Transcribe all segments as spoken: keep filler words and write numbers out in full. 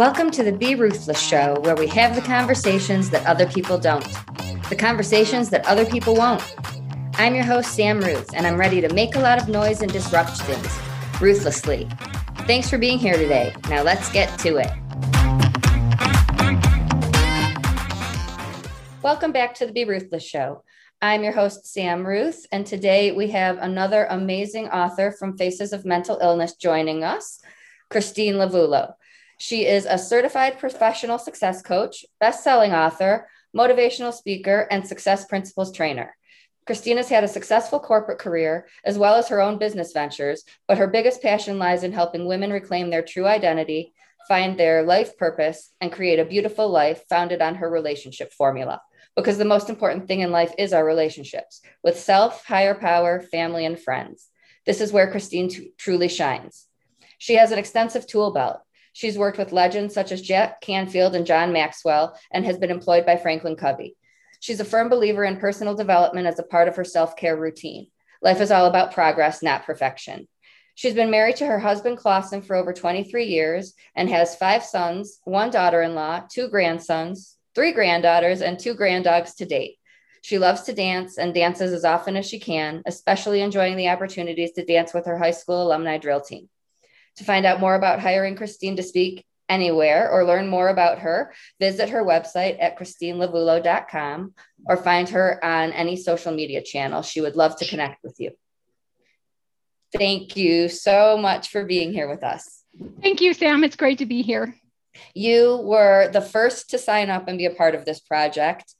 Welcome to the Be Ruthless Show, where we have the conversations that other people don't, the conversations that other people won't. I'm your host, Sam Ruth, and I'm ready to make a lot of noise and disrupt things, ruthlessly. Thanks for being here today. Now let's get to it. Welcome back to the Be Ruthless Show. I'm your host, Sam Ruth, and today we have another amazing author from Faces of Mental Illness joining us, Christine Lavulo. She is a certified professional success coach, best-selling author, motivational speaker, and success principles trainer. Christina's had a successful corporate career as well as her own business ventures, but her biggest passion lies in helping women reclaim their true identity, find their life purpose, and create a beautiful life founded on her relationship formula. Because the most important thing in life is our relationships with self, higher power, family, and friends. This is where Christine t- truly shines. She has an extensive tool belt. She's worked with legends such as Jack Canfield and John Maxwell and has been employed by Franklin Covey. She's a firm believer in personal development as a part of her self-care routine. Life is all about progress, not perfection. She's been married to her husband, Clausen, for over twenty-three years and has five sons, one daughter-in-law, two grandsons, three granddaughters, and two granddogs to date. She loves to dance and dances as often as she can, especially enjoying the opportunities to dance with her high school alumni drill team. To find out more about hiring Christine to speak anywhere or learn more about her, visit her website at christine lavulo dot com or find her on any social media channel. She would love to connect with you. Thank you so much for being here with us. Thank you, Sam. It's great to be here. You were the first to sign up and be a part of this project,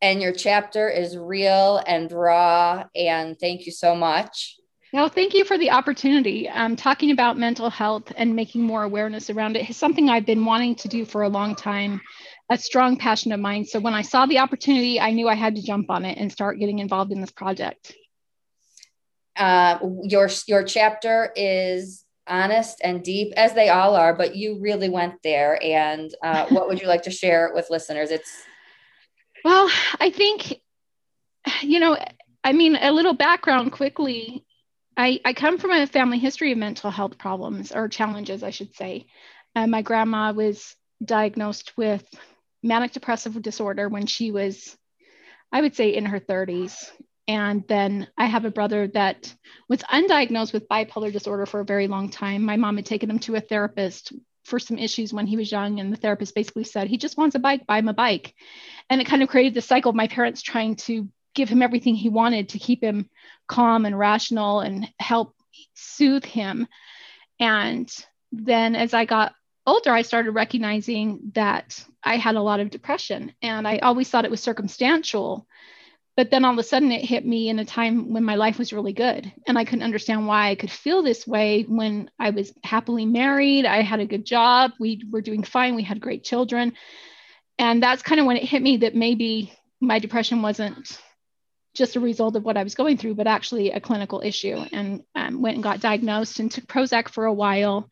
and your chapter is real and raw, and thank you so much. Well, thank you for the opportunity. Um, talking about mental health and making more awareness around it is something I've been wanting to do for a long time, a strong passion of mine. So when I saw the opportunity, I knew I had to jump on it and start getting involved in this project. Uh, your, your chapter is honest and deep, as they all are, but you really went there. And uh, what would you like to share with listeners? It's Well, I think, you know, I mean, a little background quickly. I, I come from a family history of mental health problems or challenges, I should say. Uh, my grandma was diagnosed with manic depressive disorder when she was, I would say, in her thirties. And then I have a brother that was undiagnosed with bipolar disorder for a very long time. My mom had taken him to a therapist for some issues when he was young, and the therapist basically said, he just wants a bike, buy him a bike. And it kind of created the cycle of my parents trying to give him everything he wanted to keep him calm and rational and help soothe him. And then as I got older, I started recognizing that I had a lot of depression, and I always thought it was circumstantial. But then all of a sudden it hit me in a time when my life was really good, and I couldn't understand why I could feel this way when I was happily married. I had a good job. We were doing fine. We had great children. And that's kind of when it hit me that maybe my depression wasn't just a result of what I was going through, but actually a clinical issue. And um, went and got diagnosed and took Prozac for a while.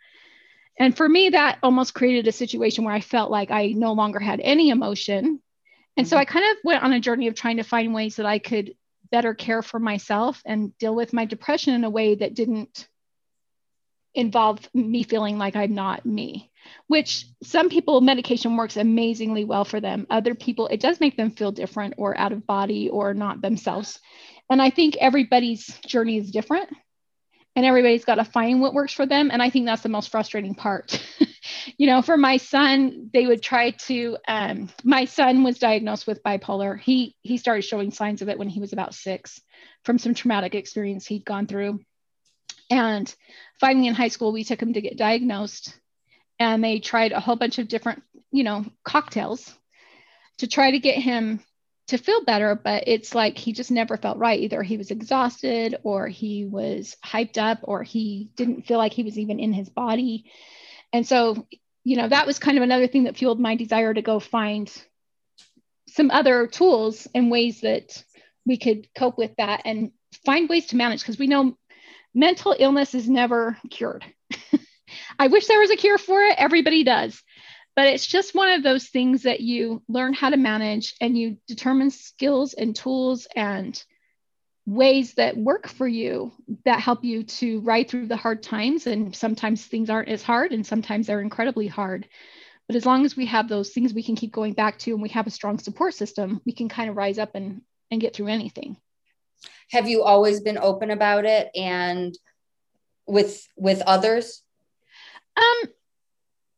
And for me, that almost created a situation where I felt like I no longer had any emotion. And so I kind of went on a journey of trying to find ways that I could better care for myself and deal with my depression in a way that didn't involve me feeling like I'm not me, which some people, medication works amazingly well for them. Other people, it does make them feel different or out of body or not themselves. And I think everybody's journey is different, and everybody's got to find what works for them. And I think that's the most frustrating part. You know, for my son, they would try to, um, my son was diagnosed with bipolar. He, he started showing signs of it when he was about six from some traumatic experience he'd gone through. And finally in high school, we took him to get diagnosed, and they tried a whole bunch of different, you know, cocktails to try to get him to feel better. But it's like, he just never felt right. Either he was exhausted, or he was hyped up, or he didn't feel like he was even in his body. And so, you know, that was kind of another thing that fueled my desire to go find some other tools and ways that we could cope with that and find ways to manage, because we know mental illness is never cured. I wish there was a cure for it. Everybody does. But it's just one of those things that you learn how to manage, and you determine skills and tools and ways that work for you, that help you to ride through the hard times. And sometimes things aren't as hard, and sometimes they're incredibly hard. But as long as we have those things we can keep going back to, and we have a strong support system, we can kind of rise up and, and get through anything. Have you always been open about it and with, with others? Um,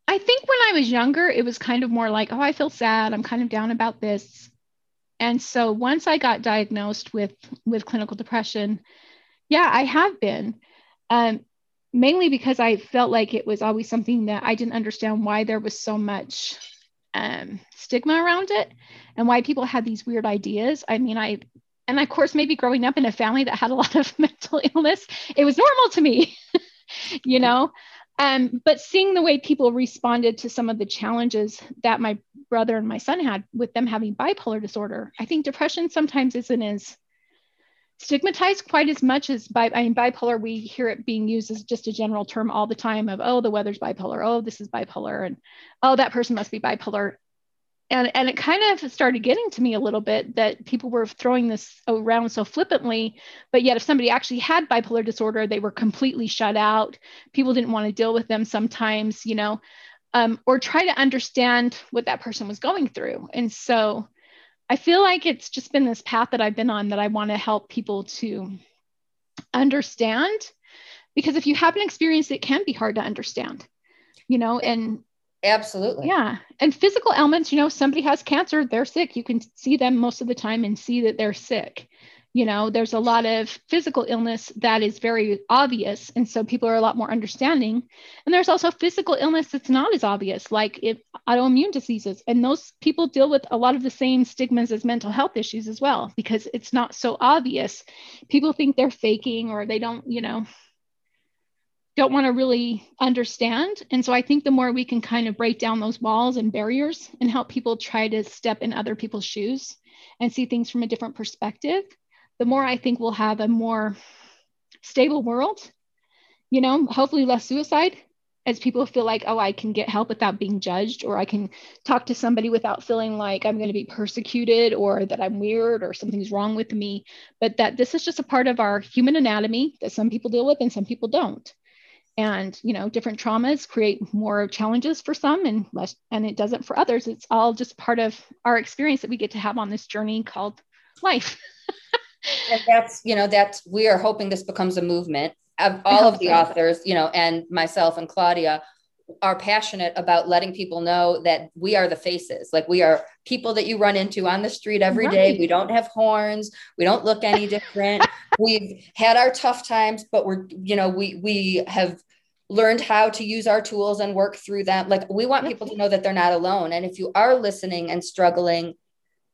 I think when I was younger, it was kind of more like, oh, I feel sad. I'm kind of down about this. And so once I got diagnosed with, with clinical depression, yeah, I have been, um, mainly because I felt like it was always something that I didn't understand why there was so much um, stigma around it and why people had these weird ideas. I mean, I, and of course, maybe growing up in a family that had a lot of mental illness, it was normal to me, you know? Um, but seeing the way people responded to some of the challenges that my brother and my son had with them having bipolar disorder, I think depression sometimes isn't as stigmatized quite as much as, bi- I mean, bipolar, we hear it being used as just a general term all the time of, oh, the weather's bipolar, oh, this is bipolar, and oh, that person must be bipolar. And, and it kind of started getting to me a little bit that people were throwing this around so flippantly, but yet if somebody actually had bipolar disorder, they were completely shut out. People didn't want to deal with them sometimes, you know, um, or try to understand what that person was going through. And so I feel like it's just been this path that I've been on that I want to help people to understand, because if you haven't experienced it, it can be hard to understand, you know, and absolutely. Yeah. And physical ailments, you know, somebody has cancer, they're sick. You can see them most of the time and see that they're sick. You know, there's a lot of physical illness that is very obvious. And so people are a lot more understanding. And there's also physical illness that's not as obvious, like it, autoimmune diseases. And those people deal with a lot of the same stigmas as mental health issues as well, because it's not so obvious. People think they're faking, or they don't, you know, don't want to really understand. And so I think the more we can kind of break down those walls and barriers and help people try to step in other people's shoes and see things from a different perspective, the more I think we'll have a more stable world, you know, hopefully less suicide as people feel like, oh, I can get help without being judged, or I can talk to somebody without feeling like I'm going to be persecuted or that I'm weird or something's wrong with me, but that this is just a part of our human anatomy that some people deal with and some people don't. And, you know, different traumas create more challenges for some and less, and it doesn't for others. It's all just part of our experience that we get to have on this journey called life. And that's, you know, that's, we are hoping this becomes a movement of all of the so. authors, you know, and myself and Claudia are passionate about letting people know that we are the faces. Like we are people that you run into on the street every right. day. We don't have horns. We don't look any different. We've had our tough times, but we're, you know, we, we have learned how to use our tools and work through them. Like we want people to know that they're not alone. And if you are listening and struggling,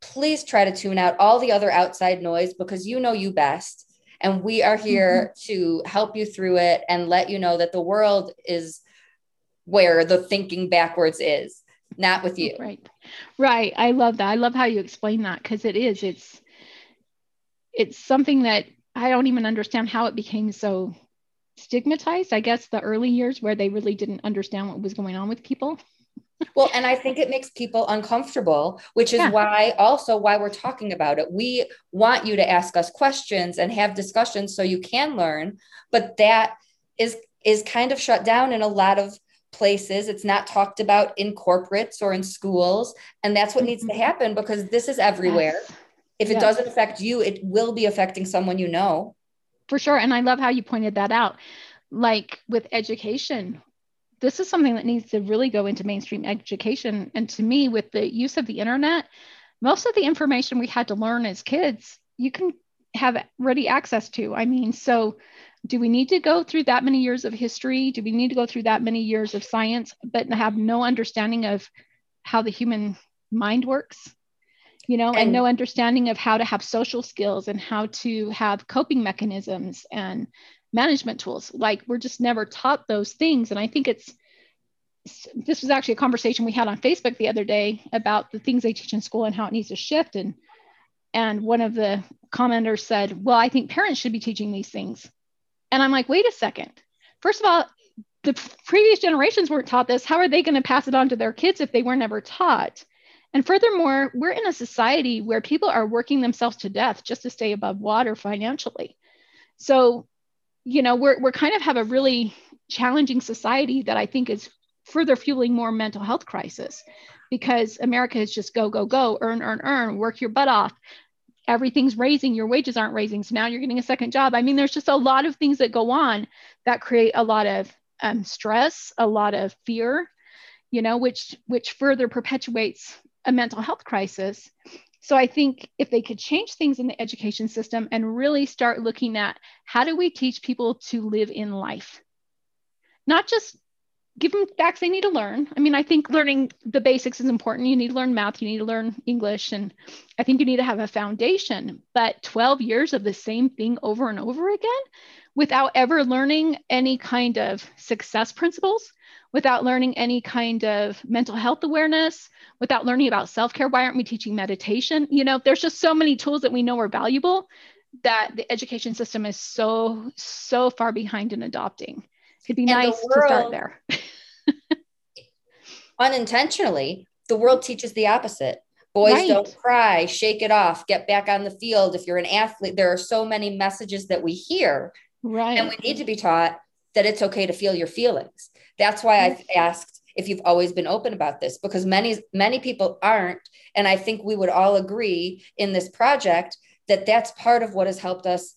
please try to tune out all the other outside noise, because you know you best. And we are here mm-hmm. to help you through it and let you know that the world is where the thinking backwards is, not with you. Right. Right. I love that. I love how you explain that, because it is, it's, it's something that I don't even understand how it became so stigmatized. I guess the early years where they really didn't understand what was going on with people. Well, and I think it makes people uncomfortable, which is yeah. why also why we're talking about it. We want you to ask us questions and have discussions so you can learn, but that is, is kind of shut down in a lot of places. It's not talked about in corporates or in schools. And that's what mm-hmm. needs to happen, because this is everywhere. Yes. If it yes. doesn't affect you, it will be affecting someone, you know. For sure. And I love how you pointed that out. Like with education, this is something that needs to really go into mainstream education. And to me, with the use of the internet, most of the information we had to learn as kids, you can have ready access to. I mean, so do we need to go through that many years of history? Do we need to go through that many years of science, but have no understanding of how the human mind works, you know, and, and no understanding of how to have social skills and how to have coping mechanisms and management tools? Like we're just never taught those things. And I think it's, this was actually a conversation we had on Facebook the other day about the things they teach in school and how it needs to shift. And, and one of the commenters said, well, I think parents should be teaching these things. And I'm like, wait a second. First of all, the previous generations weren't taught this. How are they going to pass it on to their kids if they were never taught? And furthermore, we're in a society where people are working themselves to death just to stay above water financially. So, you know, we're, we're kind of have a really challenging society that I think is further fueling more mental health crisis, because America is just go, go, go, earn, earn, earn, work your butt off. Everything's raising, your wages aren't raising. So now you're getting a second job. I mean, there's just a lot of things that go on that create a lot of um, stress, a lot of fear, you know, which, which further perpetuates a mental health crisis. So I think if they could change things in the education system and really start looking at how do we teach people to live in life, not just give them facts they need to learn. I mean, I think learning the basics is important. You need to learn math, you need to learn English, and I think you need to have a foundation, but twelve years of the same thing over and over again without ever learning any kind of success principles, without learning any kind of mental health awareness, without learning about self-care. Why aren't we teaching meditation? You know, there's just so many tools that we know are valuable that the education system is so, so far behind in adopting. It'd be nice to start there. Unintentionally, the world teaches the opposite. Boys right. don't cry, shake it off, get back on the field. If you're an athlete, there are so many messages that we hear. Right. And we need to be taught that it's okay to feel your feelings. That's why I've asked if you've always been open about this, because many, many people aren't. And I think we would all agree in this project that that's part of what has helped us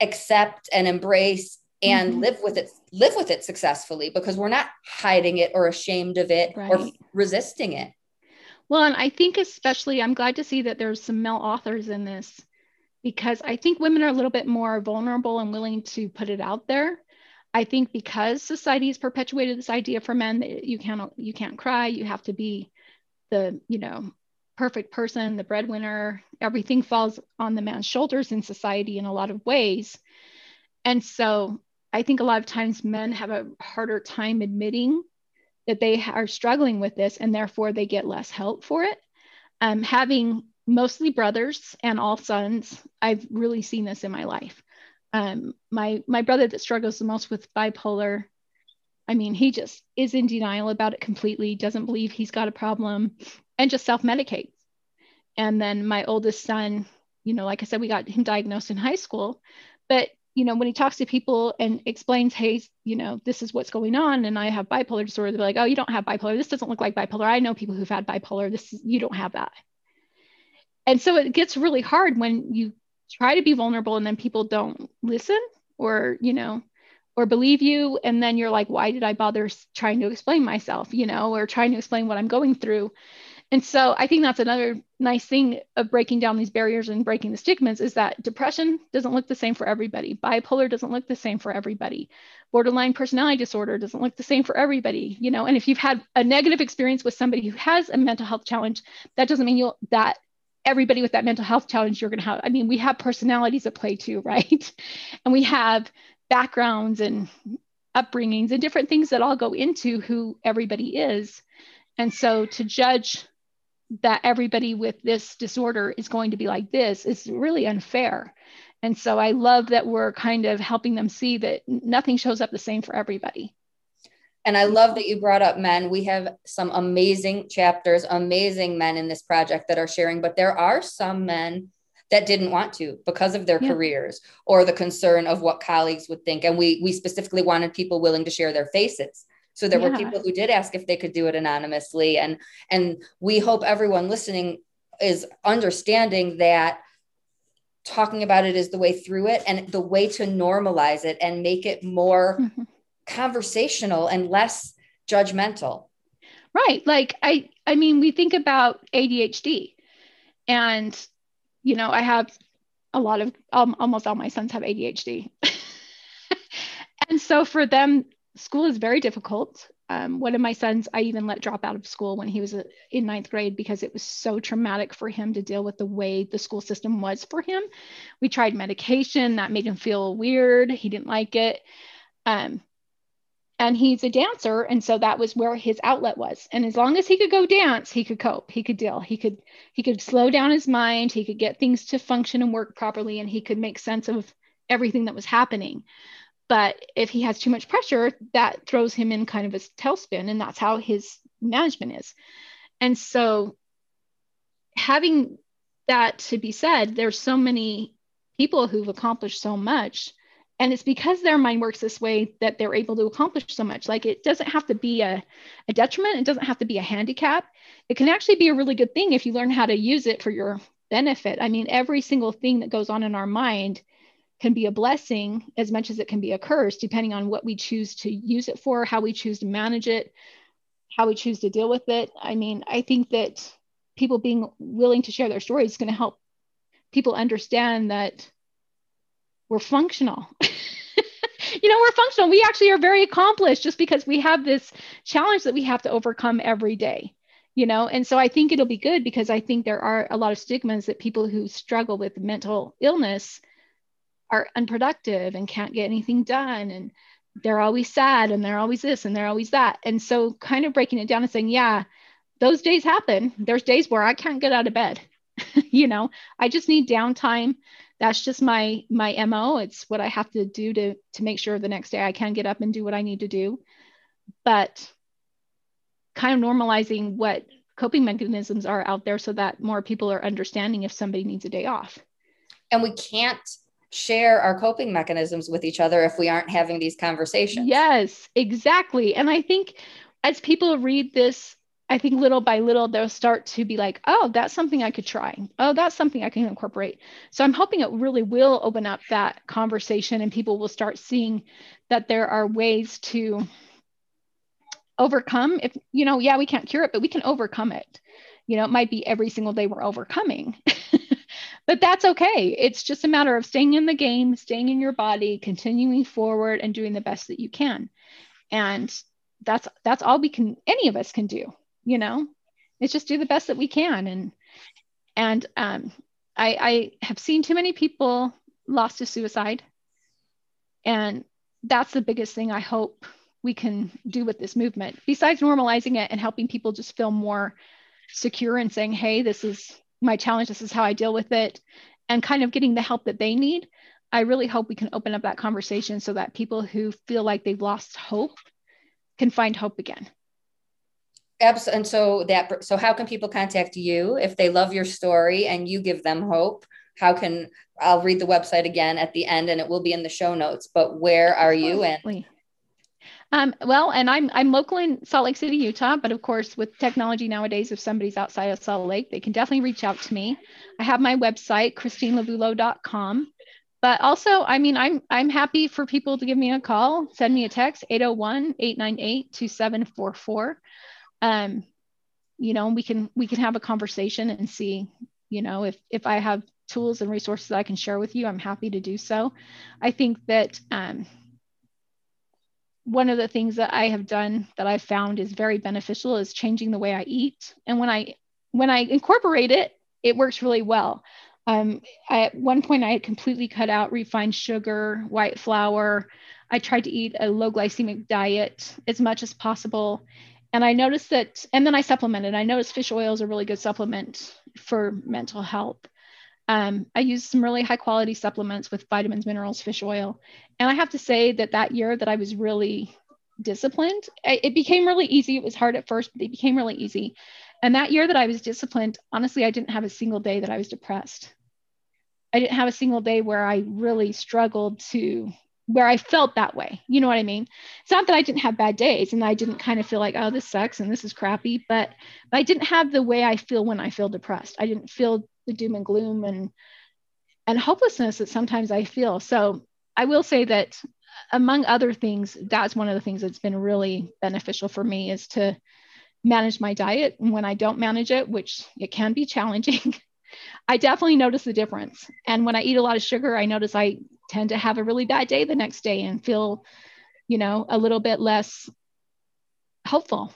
accept and embrace and mm-hmm. live with it, live with it successfully, because we're not hiding it or ashamed of it right. or resisting it. Well, and I think especially, I'm glad to see that there's some male authors in this, because I think women are a little bit more vulnerable and willing to put it out there. I think because society has perpetuated this idea for men that you can't, you can't cry, you have to be the, you know, perfect person, the breadwinner, everything falls on the man's shoulders in society in a lot of ways. And so I think a lot of times men have a harder time admitting that they are struggling with this, and therefore they get less help for it. Um, having mostly brothers and all sons, I've really seen this in my life. Um, my my brother that struggles the most with bipolar, I mean, he just is in denial about it completely, doesn't believe he's got a problem, and just self-medicates. And then my oldest son, you know, like I said, we got him diagnosed in high school, but you know, when he talks to people and explains, hey, you know, this is what's going on and I have bipolar disorder, they're like, oh, you don't have bipolar. This doesn't look like bipolar. I know people who've had bipolar. This is, you don't have that. And so it gets really hard when you try to be vulnerable and then people don't listen or, you know, or believe you. And then you're like, why did I bother trying to explain myself, you know, or trying to explain what I'm going through? And so I think that's another nice thing of breaking down these barriers and breaking the stigmas is that depression doesn't look the same for everybody. Bipolar doesn't look the same for everybody. Borderline personality disorder doesn't look the same for everybody, you know, and if you've had a negative experience with somebody who has a mental health challenge, that doesn't mean you'll, that everybody with that mental health challenge you're going to have. I mean, we have personalities at play too, right? And we have backgrounds and upbringings and different things that all go into who everybody is. And so to judge that everybody with this disorder is going to be like this is really unfair. And so I love that we're kind of helping them see that nothing shows up the same for everybody. And I love that you brought up men. We have some amazing chapters, amazing men in this project that are sharing, but there are some men that didn't want to because of their yeah. careers or the concern of what colleagues would think. And we we specifically wanted people willing to share their faces. So there yeah. were people who did ask if they could do it anonymously. And, and we hope everyone listening is understanding that talking about it is the way through it and the way to normalize it and make it more mm-hmm. conversational and less judgmental. Right. Like, I, I mean, we think about A D H D and, you know, I have a lot of, um, almost all my sons have A D H D. And so for them, school is very difficult. Um, one of my sons, I even let drop out of school when he was in ninth grade because it was so traumatic for him to deal with the way the school system was for him. We tried medication that made him feel weird. He didn't like it. Um, and he's a dancer. And so that was where his outlet was. And as long as he could go dance, he could cope, he could deal, he could, he could slow down his mind. He could get things to function and work properly. And he could make sense of everything that was happening. But if he has too much pressure, that throws him in kind of a tailspin, and that's how his management is. And so having that to be said, there's so many people who've accomplished so much, and it's because their mind works this way that they're able to accomplish so much. Like, it doesn't have to be a, a detriment. It doesn't have to be a handicap. It can actually be a really good thing if you learn how to use it for your benefit. I mean, every single thing that goes on in our mind can be a blessing as much as it can be a curse, depending on what we choose to use it for, how we choose to manage it, how we choose to deal with it. I mean, I think that people being willing to share their stories is going to help people understand that we're functional. You know, we're functional. We actually are very accomplished just because we have this challenge that we have to overcome every day, you know? And so I think it'll be good, because I think there are a lot of stigmas that people who struggle with mental illness are unproductive and can't get anything done. And they're always sad, and they're always this, and they're always that. And so kind of breaking it down and saying, yeah, those days happen. There's days where I can't get out of bed. You know, I just need downtime. That's just my, my M O. It's what I have to do to, to make sure the next day I can get up and do what I need to do. But kind of normalizing what coping mechanisms are out there so that more people are understanding if somebody needs a day off. And we can't share our coping mechanisms with each other if we aren't having these conversations. Yes, exactly. And I think as people read this, I think little by little, they'll start to be like, oh, that's something I could try. Oh, that's something I can incorporate. So I'm hoping it really will open up that conversation, and people will start seeing that there are ways to overcome. If, you know, yeah, we can't cure it, but we can overcome it. You know, it might be every single day we're overcoming, but that's okay. It's just a matter of staying in the game, staying in your body, continuing forward, and doing the best that you can. And that's, that's all we can, any of us can do. You know, it's just do the best that we can. And, and um, I, I have seen too many people lost to suicide. And that's the biggest thing I hope we can do with this movement, besides normalizing it and helping people just feel more secure and saying, hey, this is my challenge. This is how I deal with it, and kind of getting the help that they need. I really hope we can open up that conversation so that people who feel like they've lost hope can find hope again. Absolutely. And so that, so how can people contact you if they love your story and you give them hope? How can, I'll read the website again at the end, and it will be in the show notes, but where are you? And um, well, and I'm, I'm local in Salt Lake City, Utah, but of course with technology nowadays, if somebody's outside of Salt Lake, they can definitely reach out to me. I have my website, christine lavulo dot com. But also, I mean, I'm, I'm happy for people to give me a call, send me a text, eight oh one, eight nine eight, two seven four four. Um, you know, we can, we can have a conversation and see, you know, if, if I have tools and resources that I can share with you, I'm happy to do so. I think that, um, one of the things that I have done that I've found is very beneficial is changing the way I eat. And when I, when I incorporate it, it works really well. Um, I, at one point I had completely cut out refined sugar, white flour. I tried to eat a low glycemic diet as much as possible. And I noticed that, and then I supplemented. I noticed fish oil is a really good supplement for mental health. Um, I used some really high quality supplements with vitamins, minerals, fish oil. And I have to say that that year that I was really disciplined, it became really easy. It was hard at first, but it became really easy. And that year that I was disciplined, honestly, I didn't have a single day that I was depressed. I didn't have a single day where I really struggled to where I felt that way. You know what I mean? It's not that I didn't have bad days and I didn't kind of feel like, oh, this sucks and this is crappy, but, but I didn't have the way I feel when I feel depressed. I didn't feel the doom and gloom and, and hopelessness that sometimes I feel. So I will say that among other things, that's one of the things that's been really beneficial for me, is to manage my diet. And when I don't manage it, which it can be challenging, I definitely notice the difference. And when I eat a lot of sugar, I notice I tend to have a really bad day the next day and feel, you know, a little bit less hopeful.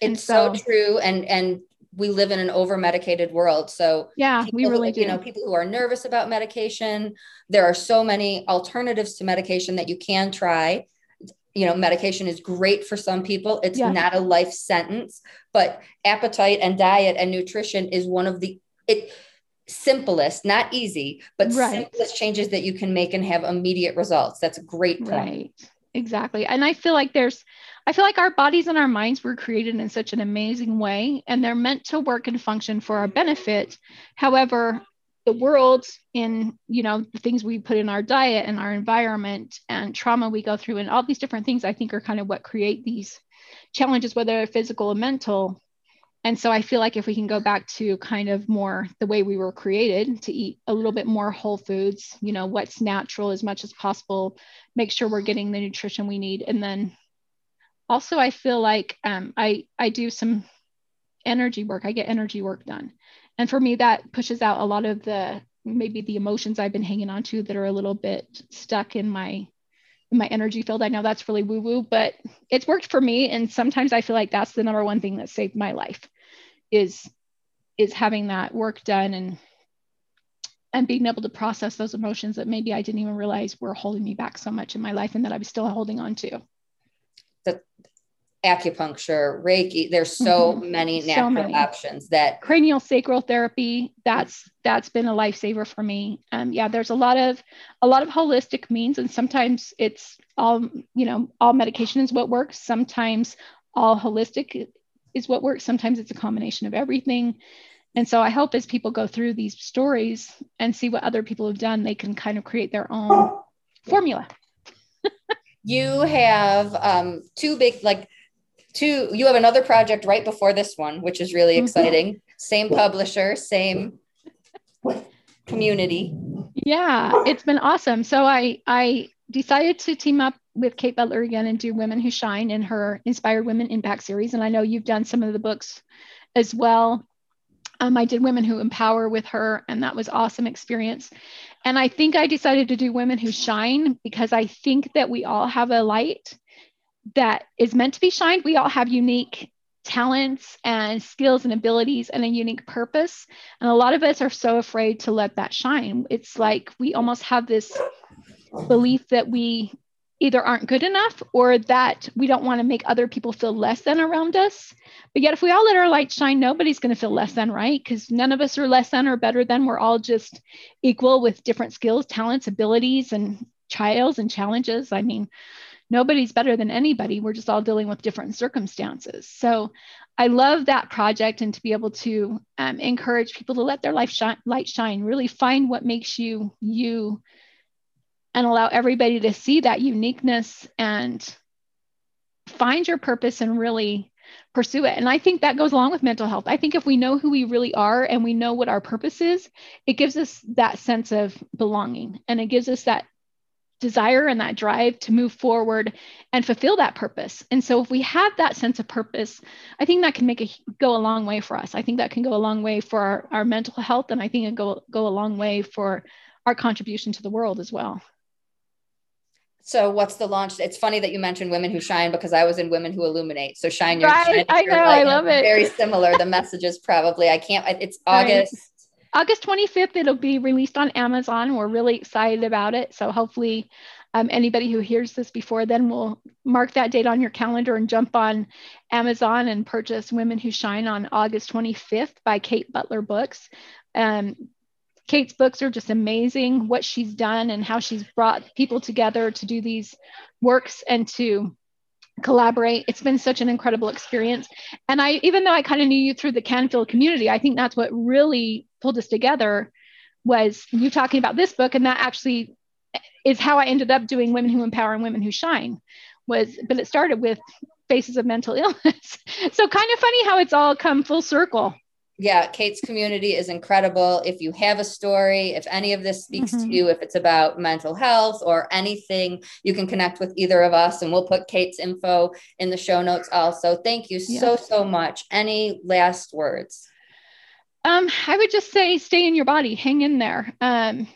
It's so, so true. And, and we live in an over-medicated world. So yeah, people, we really do. You know, people who are nervous about medication, there are so many alternatives to medication that you can try. You know, medication is great for some people. It's yeah. not a life sentence, but appetite and diet and nutrition is one of the, it, simplest, not easy, but right. simplest changes that you can make and have immediate results. That's a great point. Right. Exactly. And I feel like there's, I feel like our bodies and our minds were created in such an amazing way, and they're meant to work and function for our benefit. However, the world in, you know, the things we put in our diet and our environment and trauma we go through and all these different things, I think are kind of what create these challenges, whether they're physical or mental. And so I feel like if we can go back to kind of more the way we were created to eat a little bit more whole foods, you know, what's natural as much as possible, make sure we're getting the nutrition we need. And then also I feel like um, I, I do some energy work. I get energy work done. And for me, that pushes out a lot of the, maybe the emotions I've been hanging on to that are a little bit stuck in my my energy field. I know that's really woo woo, but it's worked for me. And sometimes I feel like that's the number one thing that saved my life is, is having that work done and, and being able to process those emotions that maybe I didn't even realize were holding me back so much in my life and that I was still holding on to. The acupuncture, Reiki, there's so mm-hmm. many natural so many. options that cranial sacral therapy. That's, that's been a lifesaver for me. Um, yeah, there's a lot of, a lot of holistic means. And sometimes it's all, you know, all medication is what works. Sometimes all holistic is what works. Sometimes it's a combination of everything. And so I hope as people go through these stories and see what other people have done, they can kind of create their own formula. You have um, two big, like, Two, you have another project right before this one, which is really exciting. Same publisher, same community. Yeah, it's been awesome. So I, I decided to team up with Kate Butler again and do Women Who Shine in her Inspired Women Impact series. And I know you've done some of the books as well. Um, I did Women Who Empower with her, and that was awesome experience. And I think I decided to do Women Who Shine because I think that we all have a light that is meant to be shined. We all have unique talents and skills and abilities and a unique purpose. And a lot of us are so afraid to let that shine. It's like we almost have this belief that we either aren't good enough or that we don't want to make other people feel less than around us. But yet if we all let our light shine, nobody's going to feel less than, right? Because none of us are less than or better than. We're all just equal with different skills, talents, abilities, and trials and challenges. I mean, nobody's better than anybody. We're just all dealing with different circumstances. So I love that project, and to be able to um, encourage people to let their life shine, light shine, really find what makes you, you, and allow everybody to see that uniqueness and find your purpose and really pursue it. And I think that goes along with mental health. I think if we know who we really are and we know what our purpose is, it gives us that sense of belonging, and it gives us that desire and that drive to move forward and fulfill that purpose. And so if we have that sense of purpose, I think that can make a go a long way for us. I think that can go a long way for our, our mental health. And I think it go go a long way for our contribution to the world as well. So what's the launch? It's funny that you mentioned Women Who Shine, because I was in Women Who Illuminate. So shine your light. Right. I know. I love it. Very similar. The messages probably, I can't, it's August. Right. August twenty-fifth, it'll be released on Amazon. We're really excited about it. So hopefully um, anybody who hears this before then will mark that date on your calendar and jump on Amazon and purchase Women Who Shine on August twenty-fifth by Kate Butler Books. Um, Kate's books are just amazing, what she's done and how she's brought people together to do these works and to collaborate. It's been such an incredible experience. And I, even though I kind of knew you through the Canfield community, I think that's what really pulled us together was you talking about this book. And that actually is how I ended up doing Women Who Empower and Women Who Shine was, but it started with Faces of Mental Illness. So kind of funny how it's all come full circle. Yeah. Kate's community is incredible. If you have a story, if any of this speaks mm-hmm. to you, if it's about mental health or anything, you can connect with either of us, and we'll put Kate's info in the show notes also. Thank you yeah. so, so much. Any last words? Um, I would just say, stay in your body, hang in there. Um,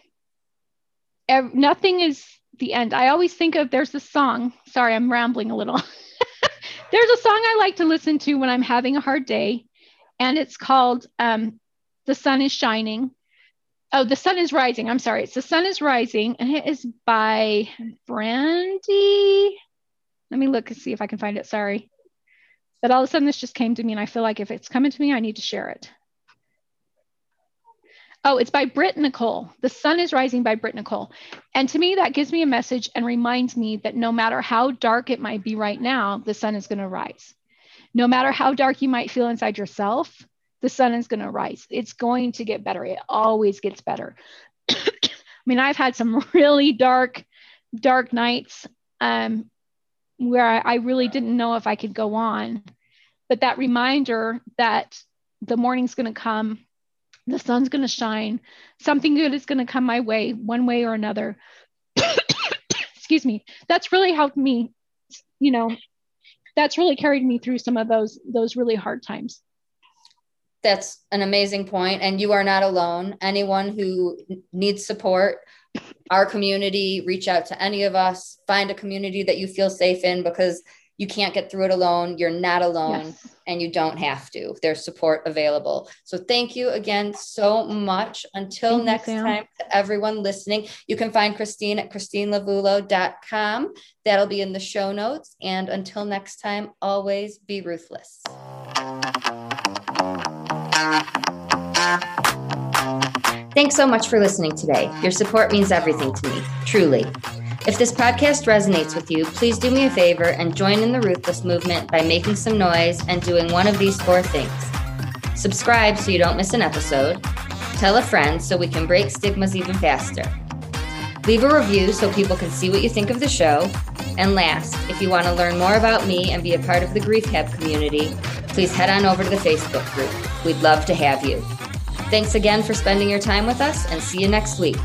ev- nothing is the end. I always think of, there's this song, sorry, I'm rambling a little. There's a song I like to listen to when I'm having a hard day. And it's called um, The Sun is Shining. Oh, The Sun is Rising. I'm sorry. It's The Sun is Rising. And it is by Brandy. Let me look and see if I can find it. Sorry. But all of a sudden this just came to me, and I feel like if it's coming to me, I need to share it. Oh, it's by Brit Nicole. The Sun is Rising by Brit Nicole. And to me, that gives me a message and reminds me that no matter how dark it might be right now, the sun is going to rise. No matter how dark you might feel inside yourself, the sun is going to rise. It's going to get better. It always gets better. I mean, I've had some really dark, dark nights um, where I really didn't know if I could go on. But that reminder that the morning's going to come, the sun's going to shine, something good is going to come my way, one way or another. Excuse me. That's really helped me, you know, that's really carried me through some of those, those really hard times. That's an amazing point. And you are not alone. Anyone who needs support, our community, reach out to any of us, find a community that you feel safe in, because you can't get through it alone. You're not alone. Yes. And you don't have to. There's support available. So thank you again so much. Until thank next you, time, to everyone listening, you can find Christine at christine lavulo dot com. That'll be in the show notes. And until next time, always be ruthless. Thanks so much for listening today. Your support means everything to me, truly. If this podcast resonates with you, please do me a favor and join in the Ruthless movement by making some noise and doing one of these four things. Subscribe so you don't miss an episode. Tell a friend so we can break stigmas even faster. Leave a review so people can see what you think of the show. And last, if you want to learn more about me and be a part of the Grief Hab community, please head on over to the Facebook group. We'd love to have you. Thanks again for spending your time with us, and see you next week.